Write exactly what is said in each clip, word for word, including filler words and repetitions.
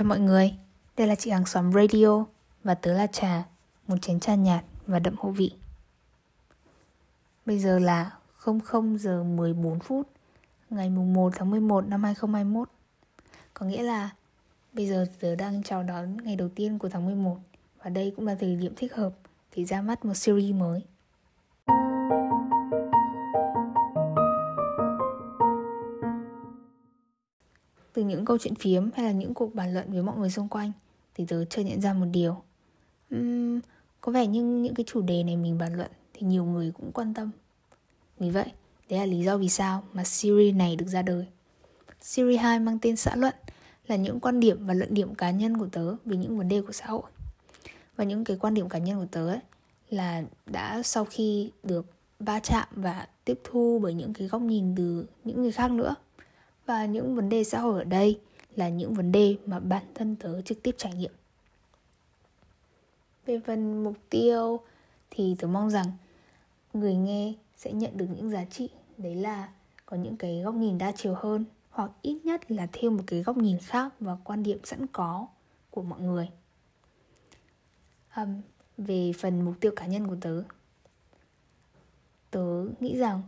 cho mọi người. Đây là Chị Hàng Xóm Radio và tớ là Trà, một chén trà nhạt và đậm hậu vị. Bây giờ là không giờ mười bốn phút ngày mùng một tháng mười một năm hai nghìn không trăm hai mươi mốt. Có nghĩa là bây giờ tớ đang chào đón ngày đầu tiên của tháng mười một, và đây cũng là thời điểm thích hợp để ra mắt một series mới. Từ những câu chuyện phiếm hay là những cuộc bàn luận với mọi người xung quanh thì tớ chợt nhận ra một điều. uhm, Có vẻ như những cái chủ đề này mình bàn luận thì nhiều người cũng quan tâm. Vì vậy, đấy là lý do vì sao mà series này được ra đời. Series hai mang tên Xã Luận là những quan điểm và luận điểm cá nhân của tớ về những vấn đề của xã hội. Và những cái quan điểm cá nhân của tớ ấy là đã sau khi được va chạm và tiếp thu bởi những cái góc nhìn từ những người khác nữa. Và những vấn đề xã hội ở đây là những vấn đề mà bản thân tớ trực tiếp trải nghiệm. Về phần mục tiêu thì tớ mong rằng người nghe sẽ nhận được những giá trị, đấy là có những cái góc nhìn đa chiều hơn, hoặc ít nhất là thêm một cái góc nhìn khác và quan điểm sẵn có của mọi người. À, về phần mục tiêu cá nhân của tớ, tớ nghĩ rằng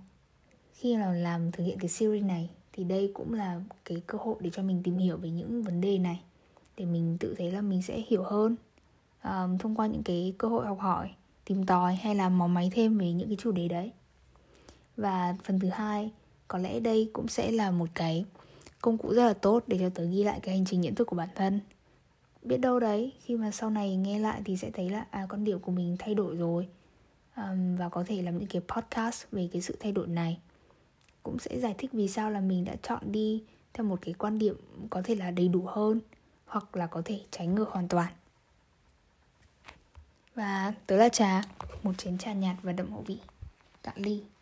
khi nào làm thực hiện cái series này thì đây cũng là cái cơ hội để cho mình tìm hiểu về những vấn đề này, để mình tự thấy là mình sẽ hiểu hơn à, thông qua những cái cơ hội học hỏi, tìm tòi hay là mò máy thêm về những cái chủ đề đấy. Và phần thứ hai, có lẽ đây cũng sẽ là một cái công cụ rất là tốt để cho tớ ghi lại cái hành trình nhận thức của bản thân. Biết đâu đấy, khi mà sau này nghe lại thì sẽ thấy là à, con điểm của mình thay đổi rồi, à, và có thể làm những cái podcast về cái sự thay đổi này. Cũng sẽ giải thích vì sao là mình đã chọn đi theo một cái quan điểm có thể là đầy đủ hơn, hoặc là có thể trái ngược hoàn toàn. Và tớ là Trà, một chén trà nhạt và đậm hậu vị. Cạn ly.